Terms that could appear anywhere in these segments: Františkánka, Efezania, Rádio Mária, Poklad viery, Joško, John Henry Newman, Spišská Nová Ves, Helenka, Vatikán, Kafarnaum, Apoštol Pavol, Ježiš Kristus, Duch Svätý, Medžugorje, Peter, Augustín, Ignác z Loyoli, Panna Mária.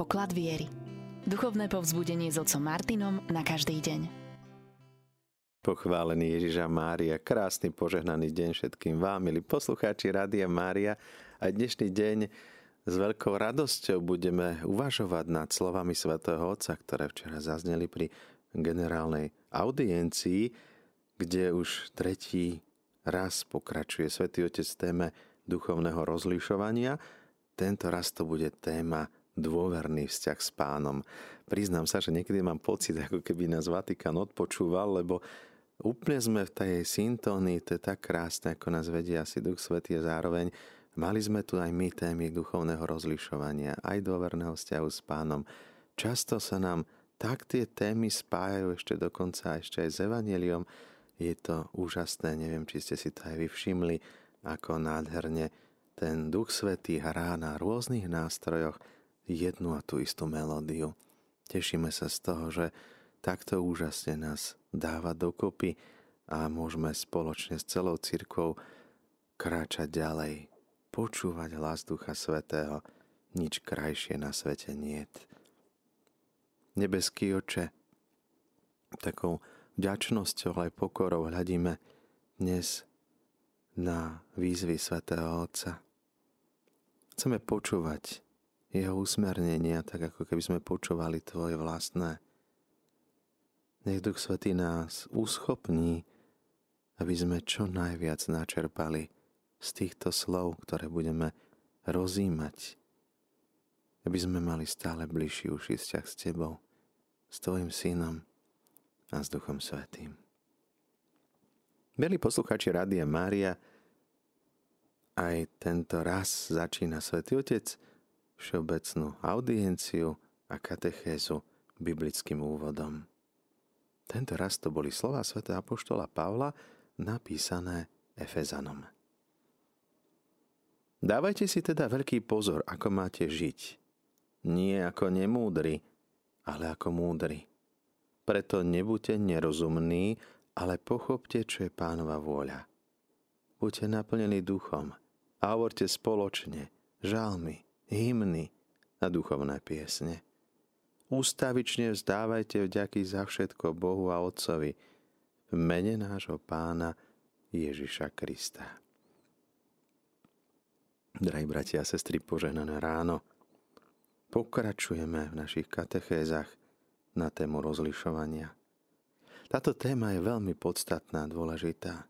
Poklad viery. Duchovné povzbudenie s otcom Martinom na každý deň. Pochválený Ježiša Mária, krásny požehnaný deň všetkým vám, milí poslucháči Rádia Mária. A dnešný deň s veľkou radosťou budeme uvažovať nad slovami svätého Otca, ktoré včera zazneli pri generálnej audiencii, kde už tretí raz pokračuje svätý Otec téme duchovného rozlišovania. Tento raz to bude téma dôverný vzťah s Pánom. Priznám sa, že niekedy mám pocit, ako keby nás Vatikán odpočúval, lebo úplne sme v tej syntónii, to je tak krásne, ako nás vedia asi Duch Svätý, a zároveň mali sme tu aj my témy duchovného rozlišovania, aj dôverného vzťahu s Pánom. Často sa nám tak tie témy spájajú ešte dokonca ešte aj s Evanjeliom. Je to úžasné, neviem, či ste si to aj vy všimli, ako nádherne ten Duch Svätý hrá na rôznych nástrojoch jednu a tú istú melódiu. Tešíme sa z toho, že takto úžasne nás dáva dokopy a môžeme spoločne s celou cirkvou kráčať ďalej, počúvať hlas Ducha Svätého. Nič krajšie na svete niet. Nebeský Oče, takou vďačnosťou aj pokorou hľadíme dnes na výzvy svätého Otca. Chceme počúvať jeho usmernenia, tak ako keby sme počúvali tvoje vlastné. Nech Duch Svätý nás uschopní, aby sme čo najviac načerpali z týchto slov, ktoré budeme rozímať. Aby sme mali stále bližší uši vzťah s tebou, s tvojim Synom a s Duchom Svätým. Milí poslucháči Rádia Mária, aj tento raz začína Svätý Otec všeobecnú audienciu a katechézu biblickým úvodom. Tento raz to boli slová svätého apoštola Pavla napísané Efezanom. Dávajte si teda veľký pozor, ako máte žiť. Nie ako nemúdri, ale ako múdri. Preto nebuďte nerozumní, ale pochopte, čo je Pánova vôľa. Buďte naplnení Duchom a hovorte spoločne žalmy, hymny a duchovné piesne. Ústavične vzdávajte vďaky za všetko Bohu a Otcovi v mene nášho Pána Ježiša Krista. Drahí bratia a sestry, požehnané ráno. Pokračujeme v našich katechézach na tému rozlišovania. Táto téma je veľmi podstatná, dôležitá.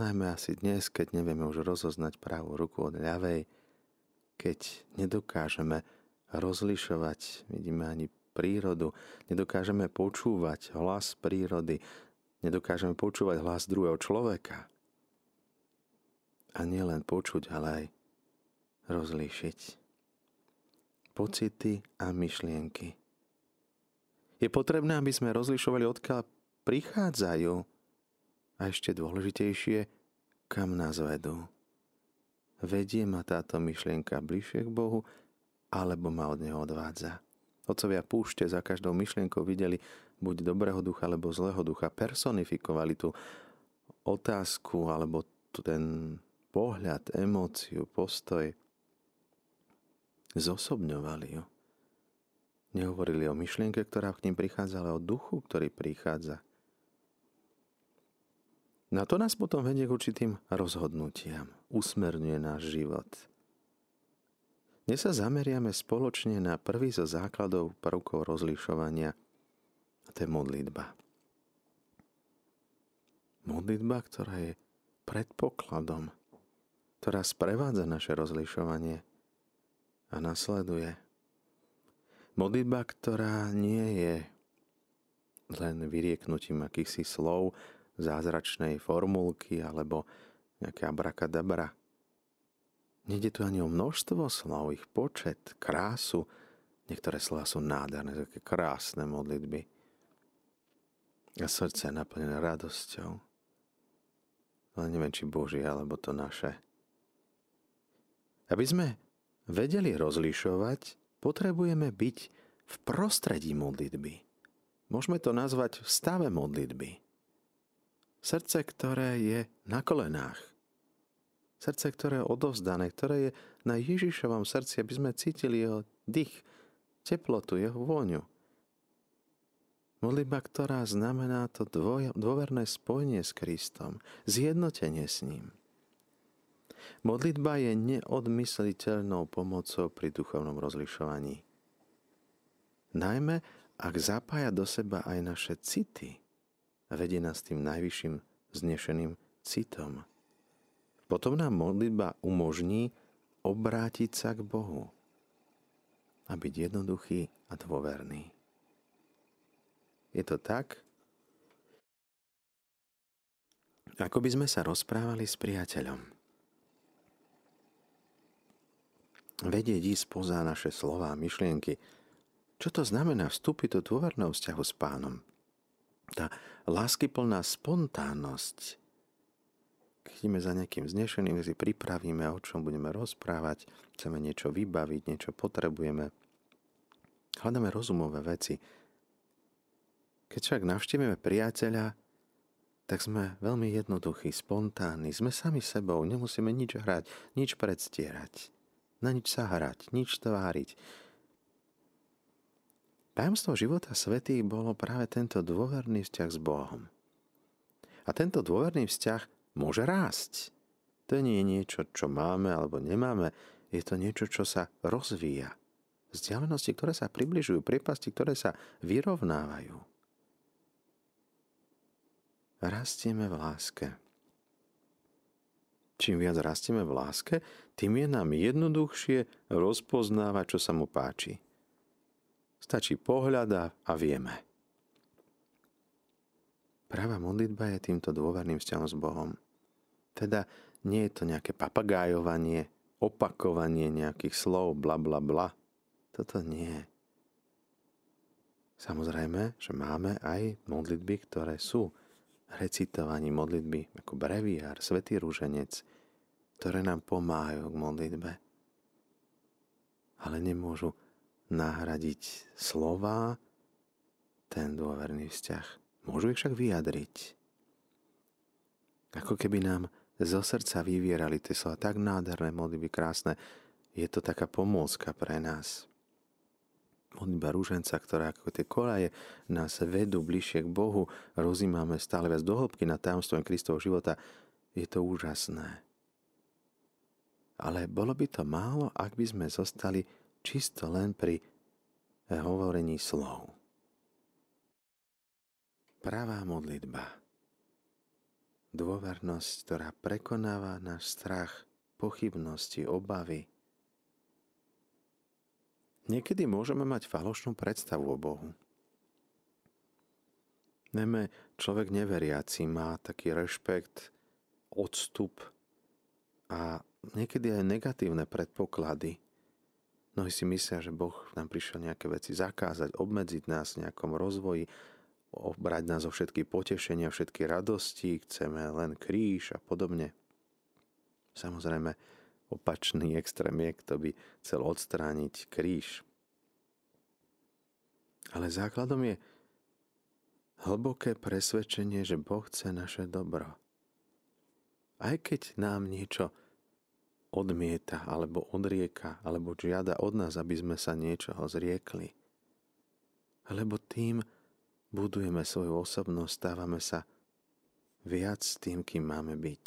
Najmä asi dnes, keď nevieme už rozoznať pravú ruku od ľavej, keď nedokážeme rozlišovať, vidíme ani prírodu, nedokážeme počúvať hlas prírody, nedokážeme počúvať hlas druhého človeka. A nielen počuť, ale aj rozlíšiť. Pocity a myšlienky. Je potrebné, aby sme rozlišovali, odkiaľ prichádzajú, a ešte dôležitejšie, kam nás vedú. Vedie ma táto myšlienka bližšie k Bohu, alebo ma od neho odvádza. Otcovia púšte za každou myšlienkou videli buď dobrého ducha, alebo zlého ducha. Personifikovali tú otázku, alebo ten pohľad, emóciu, postoj. Zosobňovali ju. Nehovorili o myšlienke, ktorá k nim prichádza, ale o duchu, ktorý prichádza. Na to nás potom vedie k určitým rozhodnutiam. Usmerňuje náš život. Dnes sa zameriame spoločne na prvý zo základov prvkov rozlišovania. A to je modlitba. Modlitba, ktorá je predpokladom, ktorá sprevádza naše rozlišovanie a nasleduje. Modlitba, ktorá nie je len vyrieknutím akýchsi slov, zázračnej formulky alebo nejaká abrakadabra. Nejde tu ani o množstvo slov, ich počet, krásu. Niektoré slova sú nádherné, také krásne modlitby. A srdce je naplnené radosťou. Ale neviem, či Božie, alebo to naše. Aby sme vedeli rozlišovať, potrebujeme byť v prostredí modlitby. Môžeme to nazvať v stave modlitby. Srdce, ktoré je na kolenách. Srdce, ktoré je odovzdané, ktoré je na Ježišovom srdci, aby sme cítili jeho dých, teplotu, jeho vôňu. Modlitba, ktorá znamená to dôverné spojenie s Kristom, zjednotenie s ním. Modlitba je neodmysliteľnou pomocou pri duchovnom rozlišovaní. Najmä, ak zapája do seba aj naše city a vedie nás tým najvyšším znešeným citom. Potom nám modlitba umožní obrátiť sa k Bohu a byť jednoduchý a dôverný. Je to tak, ako by sme sa rozprávali s priateľom. Vedieť ísť poza naše slová a myšlienky. Čo to znamená vstúpiť do dôverného vzťahu s Pánom? Tá láskyplná spontánnosť. Keď ideme za nejakým znešeným, si pripravíme, o čom budeme rozprávať, chceme niečo vybaviť, niečo potrebujeme. Hľadáme rozumové veci. Keď však navštívime priateľa, tak sme veľmi jednoduchí, spontánni. Sme sami sebou, nemusíme nič hrať, nič predstierať. Na nič sa hrať, nič tváriť. Tajomstvo života svätých bolo práve tento dôverný vzťah s Bohom. A tento dôverný vzťah môže rásť. To nie je niečo, čo máme alebo nemáme. Je to niečo, čo sa rozvíja. Vzdialenosti, ktoré sa približujú, priepasti, ktoré sa vyrovnávajú. Rastieme v láske. Čím viac rastieme v láske, tým je nám jednoduchšie rozpoznávať, čo sa mu páči. Stačí pohľad a vieme. Pravá modlitba je týmto dôverným vzťahom s Bohom. Teda nie je to nejaké papagájovanie, opakovanie nejakých slov, bla bla bla. Toto nie. Samozrejme, že máme aj modlitby, ktoré sú recitovaní, modlitby ako breviár, svätý ruženec, ktoré nám pomáhajú k modlitbe. Ale nemôžu nahradiť slová, ten dôverný vzťah. Môžu ich však vyjadriť. Ako keby nám zo srdca vyvierali tie slova, tak nádherné modlitby, krásne. Je to taká pomôcka pre nás. Modlitba ruženca, ktorá ako tie kolaje nás vedú bližšie k Bohu, rozímame stále viac do hĺbky nad tajomstvom Kristovho života. Je to úžasné. Ale bolo by to málo, ak by sme zostali čisto len pri hovorení slov. Pravá modlitba. Dôvernosť, ktorá prekonáva náš strach, pochybnosti, obavy. Niekedy môžeme mať falošnú predstavu o Bohu. Najmä človek neveriaci má taký rešpekt, odstup a niekedy aj negatívne predpoklady. Mnohí si myslia, že Boh nám prišiel nejaké veci zakázať, obmedziť nás v nejakom rozvoji, obrať nás o všetky potešenia, všetky radosti, chceme len kríž a podobne. Samozrejme, opačný extrém je, kto by chcel odstrániť kríž. Ale základom je hlboké presvedčenie, že Boh chce naše dobro. Aj keď nám niečo odmieta, alebo odrieka, alebo žiada od nás, aby sme sa niečoho zriekli. Lebo tým budujeme svoju osobnosť, stávame sa viac tým, kým máme byť.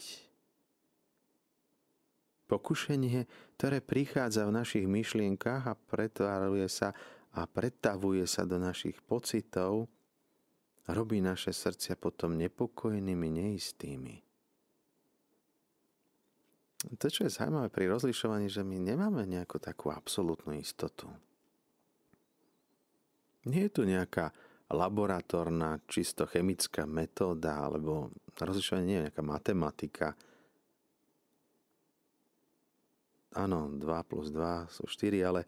Pokušenie, ktoré prichádza v našich myšlienkách a pretavuje sa do našich pocitov, robí naše srdcia potom nepokojnými, neistými. To, čo je zaujímavé pri rozlišovaní, že my nemáme nejakú takú absolútnu istotu. Nie je tu nejaká laboratórna, čisto chemická metóda, alebo rozlišovanie nie je nejaká matematika. Áno, 2 plus 2 sú 4, ale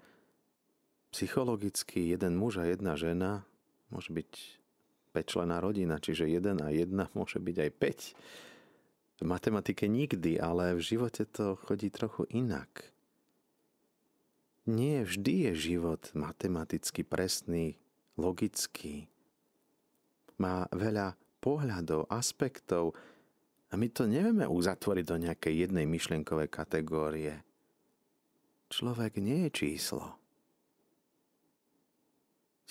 psychologicky jeden muž a jedna žena môže byť 5-členná rodina, čiže 1 a 1 môže byť aj 5. V matematike nikdy, ale v živote to chodí trochu inak. Nie vždy je život matematicky presný, logický. Má veľa pohľadov, aspektov a my to nevieme uzatvoriť do nejakej jednej myšlienkovej kategórie. Človek nie je číslo.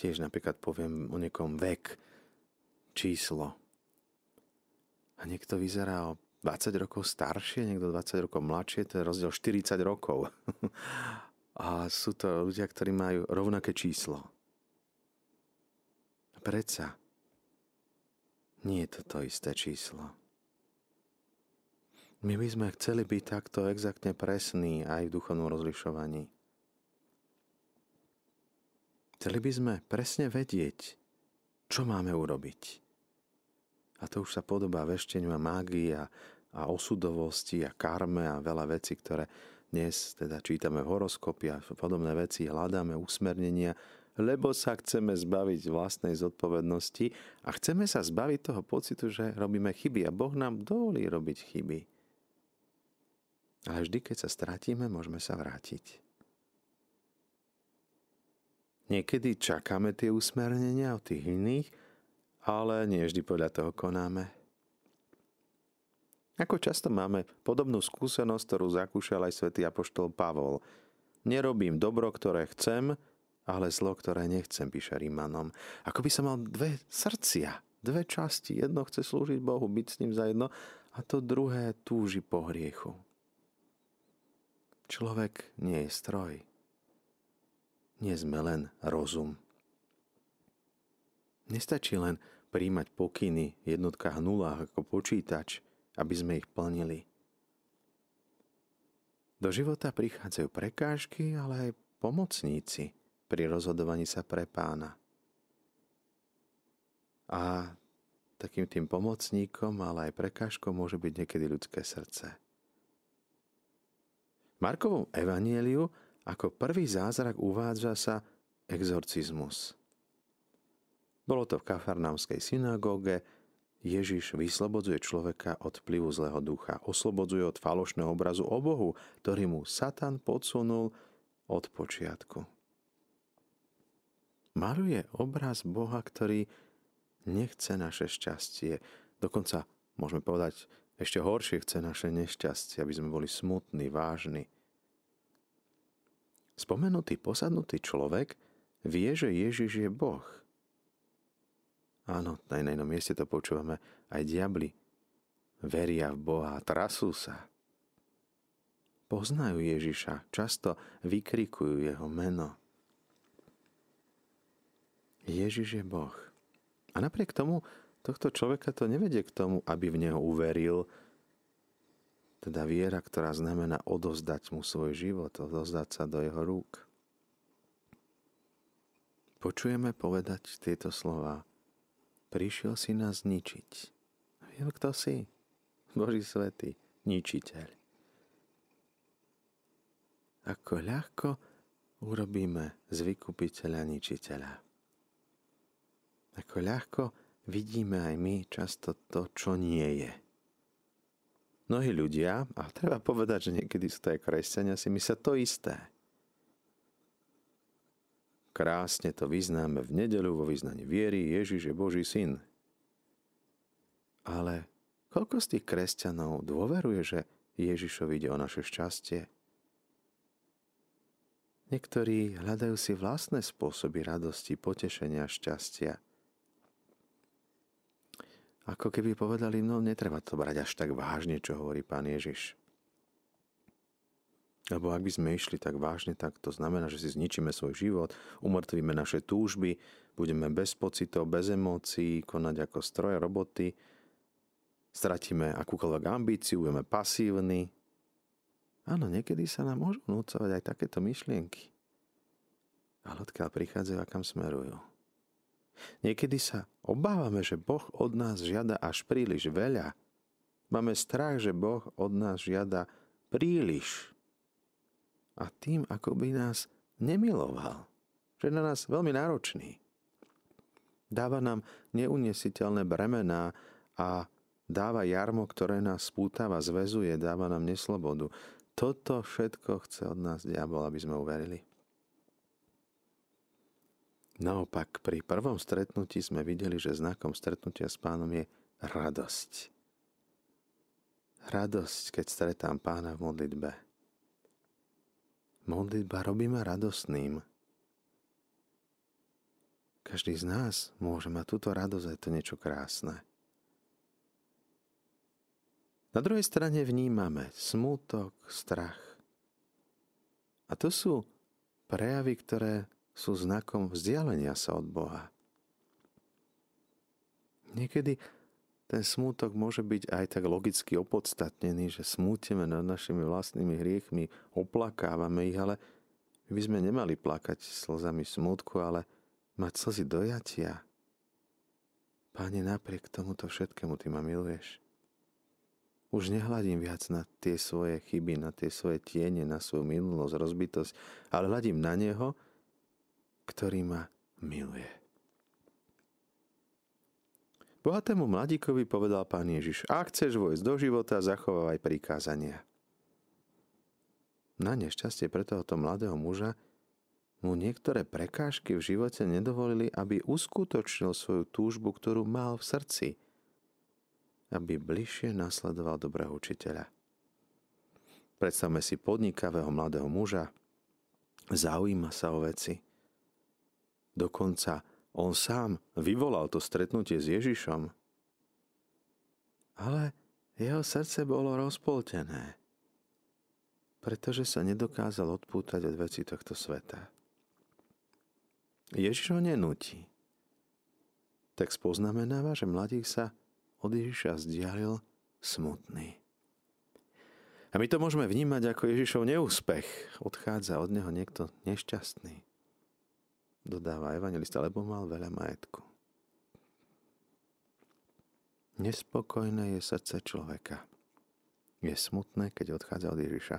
Tiež napríklad poviem o niekom vek, číslo. A niekto vyzerá o 20 rokov staršie, niekto 20 rokov mladšie, to je rozdiel 40 rokov. A sú to ľudia, ktorí majú rovnaké číslo. Predsa nie je to to isté číslo. My by sme chceli byť takto exaktne presní aj v duchovnom rozlišovaní. Chceli by sme presne vedieť, čo máme urobiť. A to už sa podobá vešteniu a mágii a osudovosti a karme a veľa vecí, ktoré dnes teda čítame v horoskopy a podobné veci, hľadáme usmernenia, lebo sa chceme zbaviť vlastnej zodpovednosti a chceme sa zbaviť toho pocitu, že robíme chyby a Boh nám dovolí robiť chyby. Ale vždy, keď sa stratíme, môžeme sa vrátiť. Niekedy čakáme tie usmernenia od tých iných, ale nie vždy podľa toho konáme. Ako často máme podobnú skúsenosť, ktorú zakúšal aj svätý apoštol Pavol. Nerobím dobro, ktoré chcem, ale zlo, ktoré nechcem, píše Rímanom. Ako by som mal dve srdcia, dve časti. Jedno chce slúžiť Bohu, byť s ním zajedno, a to druhé túži po hriechu. Človek nie je stroj. Nie sme len rozum. Nestačí len príjmať pokyny v jednotkách nulách ako počítač, aby sme ich plnili. Do života prichádzajú prekážky, ale aj pomocníci pri rozhodovaní sa pre Pána. A takým tým pomocníkom, ale aj prekážkom môže byť niekedy ľudské srdce. V Markovom evanjeliu ako prvý zázrak uvádza sa exorcizmus. Bolo to v kafarnaumskej synagóge. Ježiš vyslobodzuje človeka od vplyvu zlého ducha, oslobodzuje od falošného obrazu o Bohu, ktorý mu Satan podsunul od počiatku. Maluje obraz Boha, ktorý nechce naše šťastie. Dokonca, môžeme povedať, ešte horšie chce naše nešťastie, aby sme boli smutní, vážni. Spomenutý, posadnutý človek vie, že Ježiš je Boh. Áno, na inom mieste to počúvame. Aj diabli veria v Boha a trasú sa. Poznajú Ježiša, často vykrikujú jeho meno. Ježiš je Boh. A napriek tomu tohto človeka to nevedie k tomu, aby v neho uveril. Teda viera, ktorá znamená odozdať mu svoj život, odozdať sa do jeho rúk. Počujeme povedať tieto slová. Prišiel si nás ničiť. Viem, kto si? Boží svätý, ničiteľ. Ako ľahko urobíme z vykupiteľa ničiteľa. Ako ľahko vidíme aj my často to, čo nie je. Mnohí ľudia, a treba povedať, že niekedy sú to aj kresťania, si myslia to isté. Krásne to vyznáme v nedeľu vo vyznaní viery, Ježiš je Boží syn. Ale koľko z tých kresťanov dôveruje, že Ježišovi ide o naše šťastie? Niektorí hľadajú si vlastné spôsoby radosti, potešenia, šťastia. Ako keby povedali, no netreba to brať až tak vážne, čo hovorí Pán Ježiš. Lebo ak by sme išli tak vážne, tak to znamená, že si zničíme svoj život, umrtvíme naše túžby, budeme bez pocitov, bez emócií, konať ako stroje, roboty, stratíme akúkoľvek ambíciu, budeme pasívni. Áno, niekedy sa nám môžu vnúcovať aj takéto myšlienky. Ale odkiaľ prichádzajú a kam smerujú? Niekedy sa obávame, že Boh od nás žiada až príliš veľa. Máme strach, že Boh od nás žiada príliš. A tým, ako by nás nemiloval. Že je na nás veľmi náročný. Dáva nám neunesiteľné bremená a dáva jarmo, ktoré nás spútava, zväzuje, dáva nám neslobodu. Toto všetko chce od nás diabol, aby sme uverili. Naopak, pri prvom stretnutí sme videli, že znakom stretnutia s Pánom je radosť. Radosť, keď stretám Pána v modlitbe. Modlitba robí ma radosným. Každý z nás môže mať túto radosť, je to niečo krásne. Na druhej strane vnímame smútok, strach. A to sú prejavy, ktoré sú znakom vzdialenia sa od Boha. Niekedy ten smútok môže byť aj tak logicky opodstatnený, že smútime nad našimi vlastnými hriechmi, oplakávame ich, ale my by sme nemali plakať slzami smútku, ale mať slzy dojatia. Páne, napriek tomuto všetkému Ty ma miluješ. Už nehľadím viac na tie svoje chyby, na tie svoje tiene, na svoju minulosť, rozbitosť, ale hľadím na Neho, ktorý ma miluje. Bohatému mladíkovi povedal Pán Ježiš: ak chceš vojsť do života, zachovávaj prikázania. Na nešťastie pre tohoto mladého muža mu niektoré prekážky v živote nedovolili, aby uskutočnil svoju túžbu, ktorú mal v srdci, aby bližšie nasledoval dobrého učiteľa. Predstavme si podnikavého mladého muža, zaujíma sa o veci. Dokonca on sám vyvolal to stretnutie s Ježišom, ale jeho srdce bolo rozpoltené, pretože sa nedokázal odpútať od veci tohto sveta. Ježiš ho nenúti. Tak poznamenáva, že mladík sa od Ježiša vzdialil smutný. A my to môžeme vnímať ako Ježišov neúspech. Odchádza od neho niekto nešťastný, dodáva evanjelista, lebo mal veľa majetku. Nespokojné je srdce človeka. Je smutné, keď odchádza od Ježiša.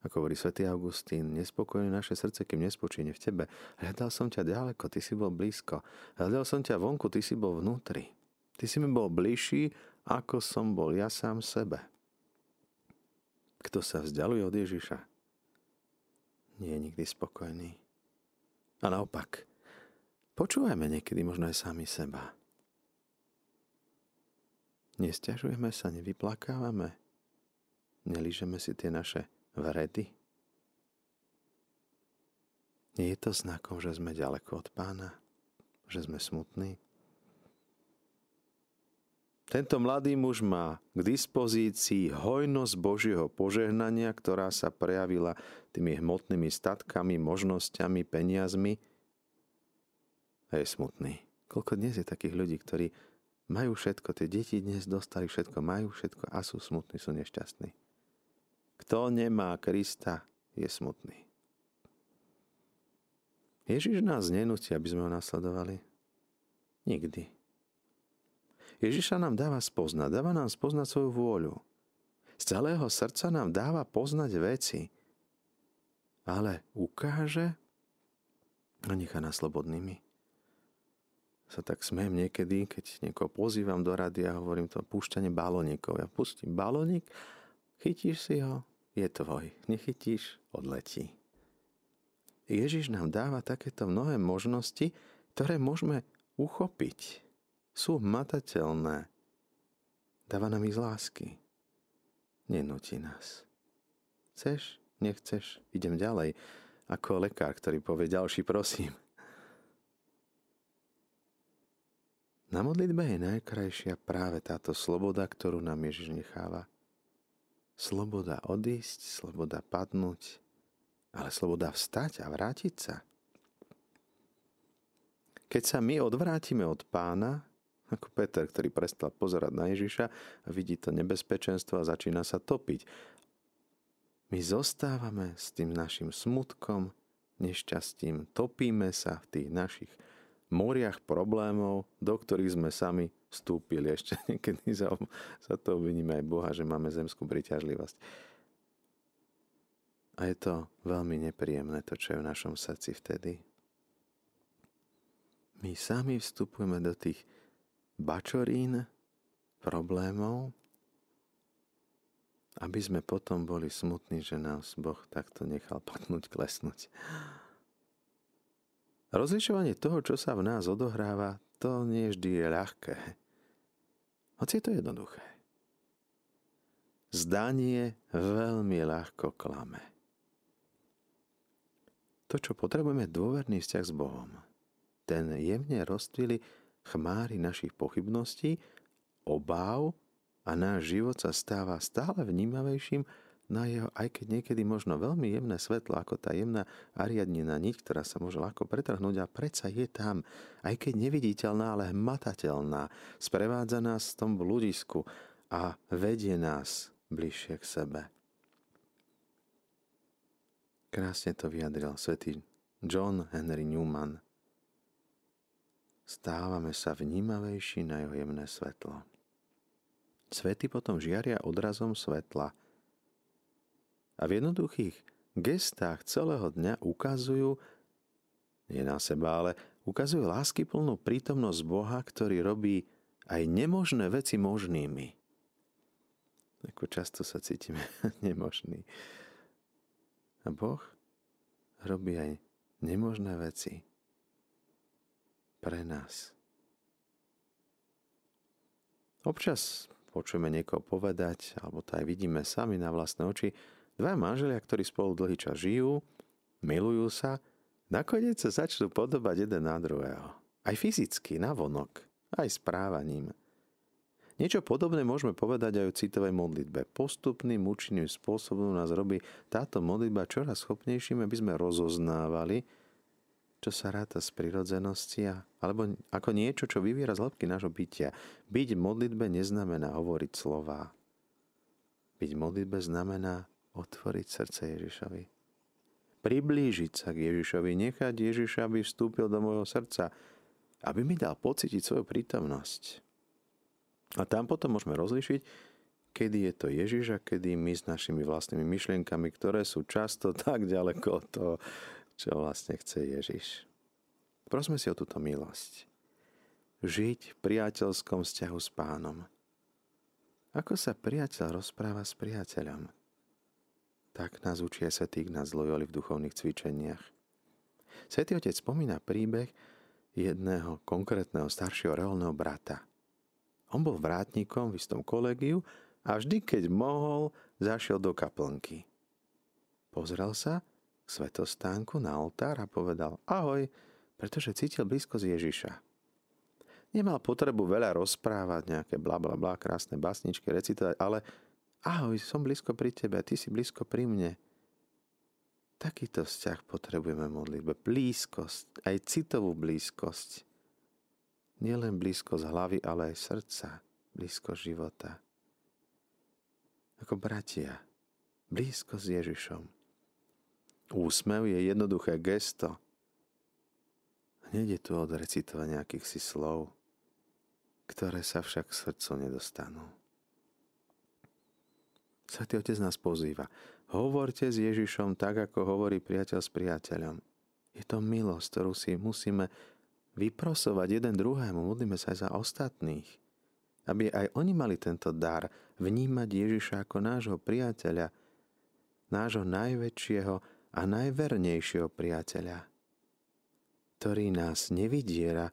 Ako hovorí svätý Augustín, nespokojné naše srdce, kým nespočíne v Tebe. Hľadal som ťa ďaleko, Ty si bol blízko. Hľadal som ťa vonku, Ty si bol vnútri. Ty si mi bol bližší, ako som bol ja sám sebe. Kto sa vzdialuje od Ježiša, nie je nikdy spokojný. A naopak, počúvajme niekedy možno aj sami seba. Nesťažujeme sa, nevyplakávame, nelížeme si tie naše vredy. Nie je to znakom, že sme ďaleko od Pána, že sme smutní? Tento mladý muž má k dispozícii hojnosť Božieho požehnania, ktorá sa prejavila tými hmotnými statkami, možnosťami, peniazmi. A je smutný. Koľko dnes je takých ľudí, ktorí majú všetko, tie deti dnes dostali všetko, majú všetko a sú smutní, sú nešťastní. Kto nemá Krista, je smutný. Ježiš nás nenúti, aby sme ho nasledovali. Nikdy. Ježiša nám dáva nám spoznať svoju vôľu. Z celého srdca nám dáva poznať veci, ale ukáže a nechá nás slobodnými. Sa tak smiem niekedy, keď niekoho pozývam do rady a hovorím to púšťanie balónikov. Ja pustím balónik, chytíš si ho, je tvoj. Nechytíš, odletí. Ježiš nám dáva takéto mnohé možnosti, ktoré môžeme uchopiť. Sú hmatateľné. Dáva nám ich z lásky. Nenúti nás. Chceš? Nechceš? Idem ďalej. Ako lekár, ktorý povie ďalší, prosím. Na modlitbe je najkrajšia práve táto sloboda, ktorú nám Ježiš necháva. Sloboda odísť, sloboda padnúť, ale sloboda vstať a vrátiť sa. Keď sa my odvrátime od Pána, ako Peter, ktorý prestal pozerať na Ježiša a vidí to nebezpečenstvo a začína sa topiť. My zostávame s tým našim smutkom, nešťastím, topíme sa v tých našich moriach problémov, do ktorých sme sami vstúpili. Ešte niekedy za to obviníme aj Boha, že máme zemskú príťažlivosť. A je to veľmi nepríjemné, to, čo je v našom srdci vtedy. My sami vstupujeme do tých bačorín, problémov, aby sme potom boli smutní, že nás Boh takto nechal padnúť, klesnúť. Rozlišovanie toho, čo sa v nás odohráva, to nie vždy je ľahké. Hoci je to jednoduché. Zdanie veľmi ľahko klame. To, čo potrebujeme, je dôverný vzťah s Bohom. ten jemne rozptýli chmáry našich pochybností, obáv a náš život sa stáva stále vnímavejším na jeho, aj keď niekedy možno veľmi jemné svetlo, ako tá jemná ariadnina niť, ktorá sa môže ľahko pretrhnúť a predsa je tam, aj keď neviditeľná, ale hmatateľná, sprevádza nás v tom bludisku a vedie nás bližšie k sebe. Krásne to vyjadril svätý John Henry Newman. Stávame sa vnímavejší na jeho jemné svetlo. Svety potom žiaria odrazom svetla, a v jednoduchých gestách celého dňa ukazujú, nie na seba, ale ukazujú láskyplnú prítomnosť Boha, ktorý robí aj nemožné veci možnými. Ako často sa cítime nemožný. A Boh robí aj nemožné veci pre nás. Občas počujeme niekoho povedať, alebo to aj vidíme sami na vlastné oči, dva manželia, ktorí spolu dlhý čas žijú, milujú sa, nakoniec sa začnú podobať jeden na druhého. Aj fyzicky, navonok, aj správaním. Niečo podobné môžeme povedať aj o citovej modlitbe. Postupným, účinným spôsobom nás robí táto modlitba čoraz schopnejším, aby sme rozoznávali, čo sa ráta z prirodzenosti, alebo ako niečo, čo vyviera z hĺbky nášho bytia. Byť v modlitbe neznamená hovoriť slová. Byť v modlitbe znamená otvoriť srdce Ježišovi. Priblížiť sa k Ježišovi. Nechať Ježiša, aby vstúpil do môjho srdca. Aby mi dal pocítiť svoju prítomnosť. A tam potom môžeme rozlišiť, kedy je to Ježiš a kedy my s našimi vlastnými myšlienkami, ktoré sú často tak ďaleko od toho, čo vlastne chce Ježiš. Prosme si o túto milosť. Žiť v priateľskom vzťahu s Pánom. Ako sa priateľ rozpráva s priateľom? Tak nás učí svätý Ignác z Loyoli v duchovných cvičeniach. Svätý Otec spomína príbeh jedného konkrétneho staršieho reholného brata. On bol vrátnikom v istom kolegiu a vždy, keď mohol, zašiel do kaplnky. Pozrel sa k svetostánku na oltár a povedal ahoj, pretože cítil blízkosť Ježiša. Nemal potrebu veľa rozprávať, nejaké blablabla, krásne básničky recitovať, ale ahoj, som blízko pri tebe a ty si blízko pri mne. Takýto vzťah potrebujeme v modlitbe. Blízkosť, aj citovú blízkosť. Nielen blízkosť hlavy, ale aj srdca, blízko života. Ako bratia, blízko s Ježišom. Úsmev je jednoduché gesto. Nejde tu od recitovania nejakých si slov, ktoré sa však k srdcu nedostanú. Svätý Otec nás pozýva. Hovorte s Ježišom tak, ako hovorí priateľ s priateľom. Je to milosť, ktorú si musíme vyprosovať jeden druhému. Modlíme sa aj za ostatných. Aby aj oni mali tento dar vnímať Ježiša ako nášho priateľa, nášho najväčšieho a najvernejšieho priateľa, ktorý nás nevydiera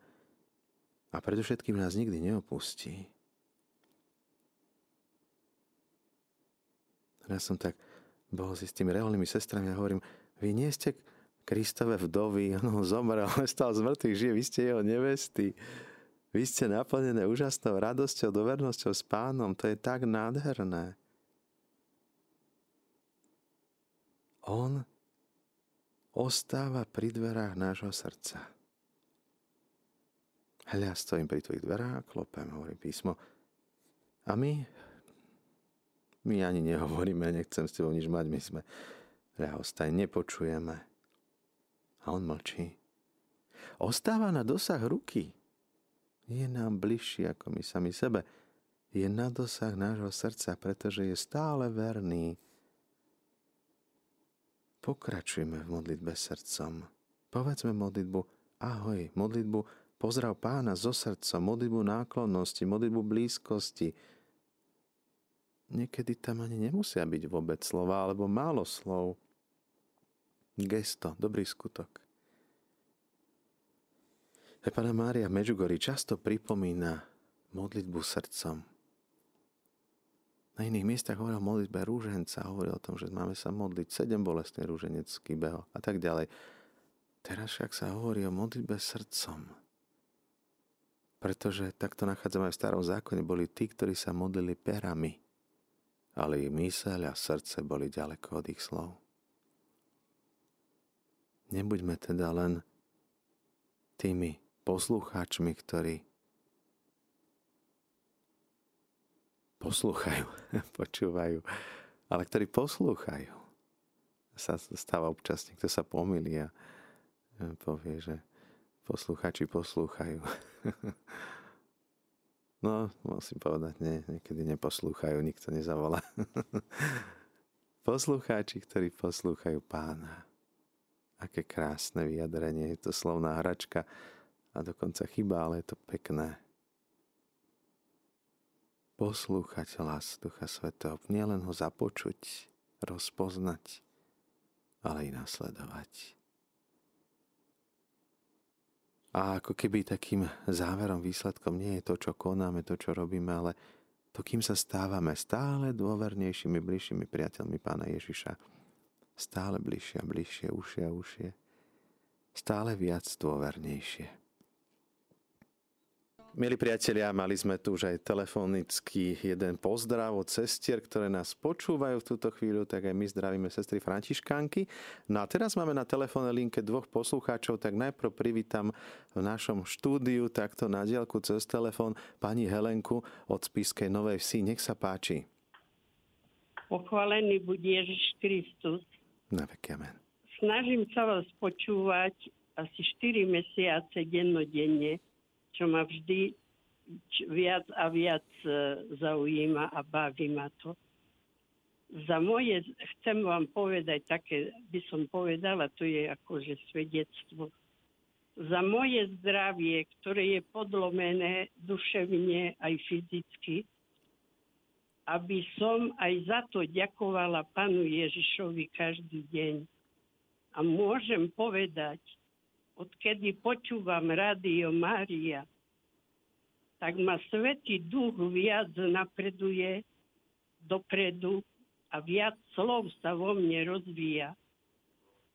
a predovšetkým nás nikdy neopustí. Ja som tak bol s tými reálnymi sestrami a hovorím, vy nie ste Kristove vdovy, on zomrel, stal z mŕtvych, žije, vy ste jeho nevesty. Vy ste naplnené úžasnou radosťou, dovernosťou s Pánom, to je tak nádherné. On ostáva pri dverách nášho srdca. Hľa, stojím pri tvojich dverách a klopem, hovorí písmo. A my ani nehovoríme, nechcem s tebou nič mať, my sme ľahostajne, nepočujeme. A on mlčí. Ostáva na dosah ruky. Je nám bližší ako my sami sebe. Je na dosah nášho srdca, pretože je stále verný. Pokračujme v modlitbe srdcom. Povedzme modlitbu ahoj, modlitbu pozdrav Pána so srdcom, modlitbu náklonnosti, modlitbu blízkosti. Niekedy tam ani nemusia byť vôbec slova, alebo málo slov. Gesto, dobrý skutok. Panna Mária v Medžugorji často pripomína modlitbu srdcom. Na iných miestach hovoril o modlitbe rúženca, hovoril o tom, že máme sa modliť 7 bolestný rúženec, kýbeho a tak ďalej. Teraz však sa hovorí o modlitbe srdcom. Pretože takto nachádzame v starom zákone, boli tí, ktorí sa modlili perami, ale ich myseľ a srdce boli ďaleko od ich slov. Nebuďme teda len tými poslucháčmi, ktorí počúvajú, ale ktorí poslúchajú. Sa stáva občas, niekto sa pomýli a povie, že poslucháči poslúchajú. No, musím povedať, nie, niekedy neposlúchajú, nikto nezavolá. Poslucháči, ktorí poslúchajú Pána. Aké krásne vyjadrenie, je to slovná hračka a dokonca chyba, ale je to pekné. Poslúchať hlas Ducha Svätého, nielen ho započuť, rozpoznať, ale i nasledovať. A ako keby takým záverom, výsledkom nie je to, čo konáme, to, čo robíme, ale to, kým sa stávame stále dôvernejšími, bližšími priateľmi Pána Ježiša. Stále bližšie a bližšie, užšie a užšie. Stále viac dôvernejšie. Milí priatelia, mali sme tu už aj telefonicky jeden pozdrav od sestier, ktoré nás počúvajú v túto chvíľu, tak aj my zdravíme sestry Františkánky. No a teraz máme na telefónnej linke dvoch poslucháčov, tak najprv privítam v našom štúdiu takto na diaľku cez telefón pani Helenku od Spišskej Novej Vsi. Nech sa páči. Pochválený buď Ježiš Kristus. Snažím sa vás počúvať asi 4 mesiace dennodenne, čo ma vždy viac a viac zaujíma a baví ma to. Chcem vám povedať také, by som povedala, to je akože svedectvo. Za moje zdravie, ktoré je podlomené duševne aj fyzicky, aby som aj za to ďakovala Pánu Ježišovi každý deň. A môžem povedať, odkedy počúvam Rádio Mária, tak ma Svätý Duch viac napreduje dopredu a viac slov sa vo mne rozvíja.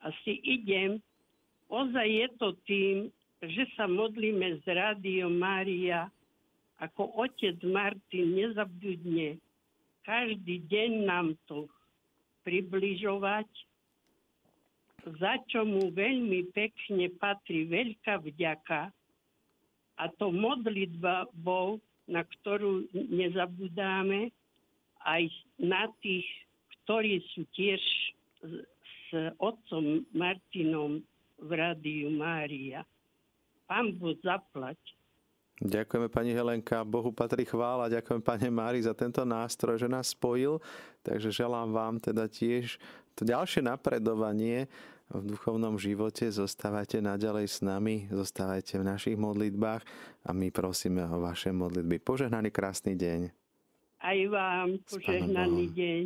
A si idem, ozaj je to tým, že sa modlíme z Rádio Mária, ako otec Martin nezabudne každý deň nám to približovať, za čo mu veľmi pekne patrí veľká vďaka, a to modlitbou, na ktorú nezabudáme, aj na tých, ktorí sú tiež s otcom Martinom v Rádiu Mária. Pán Boh zaplať. Ďakujeme pani Helenka, Bohu patrí chvála, ďakujem pani Mári za tento nástroj, že nás spojil, takže želám vám teda tiež to ďalšie napredovanie v duchovnom živote, zostávajte naďalej s nami, zostávajte v našich modlitbách a my prosíme o vaše modlitby. Požehnaný krásny deň. Aj vám požehnaný deň.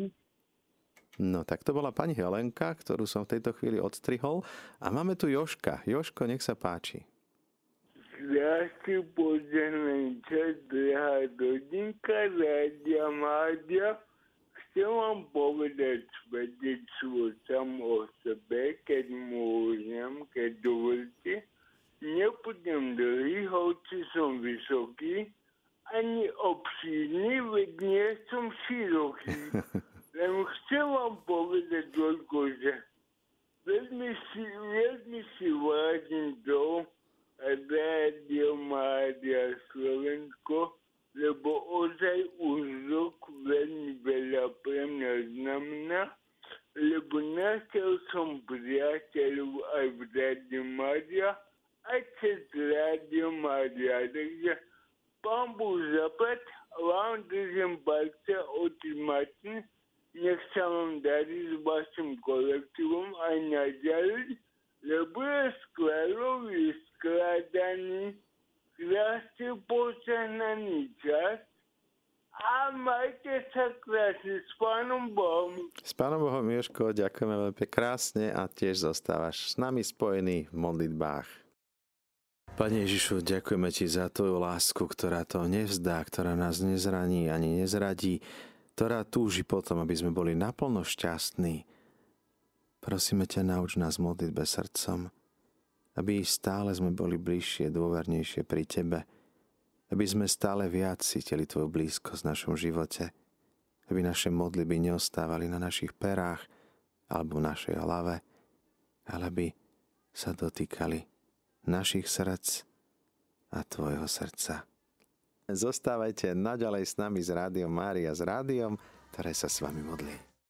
No tak to bola pani Helenka, ktorú som v tejto chvíli odstrihol a máme tu Joška. Joško, nech sa páči. Krásny požehnaný čas, drahá rodinka, Rádia Mária. Chcem vám povedať svedectvo sam o sebe, keď môžem, keď dovolte. Nebudem dlhý, hoci som vysoký, ani obšírny, veď nie som široký. Len chcem vám povedať toľko, že veľmi si vážim toho, Rádio Mária Slovensko, lebo ozaj už rok veľmi veľa pre mňa znamená, lebo našiel som priateľov aj v Rádiu Mária, aj cez Rádio Mária. Takže Pán Boh zaplať, vám držím palce, otec Martin, nech sa vám darí s vašim kolektívom aj naďalej, lebo je skvelou vyskladaný, krásne požehnaný čas a majte sa krásne s Pánom Bohom. S Pánom Bohom, Jožko, ďakujeme veľmi krásne a tiež zostávaš s nami spojený v modlitbách. Pane Ježišu, ďakujeme Ti za Tvoju lásku, ktorá to nevzdá, ktorá nás nezraní ani nezradí, ktorá túži potom, aby sme boli naplno šťastní. Prosíme ťa, nauč nás modlitbe srdcom, aby stále sme boli bližšie, dôvernejšie pri Tebe, aby sme stále viac cítili Tvoju blízkosť v našom živote, aby naše modlitby neostávali na našich perách alebo v našej hlave, ale aby sa dotýkali našich srdc a Tvojho srdca. Zostávajte naďalej s nami z Rádiom Mária, s rádiom, ktoré sa s vami modlí.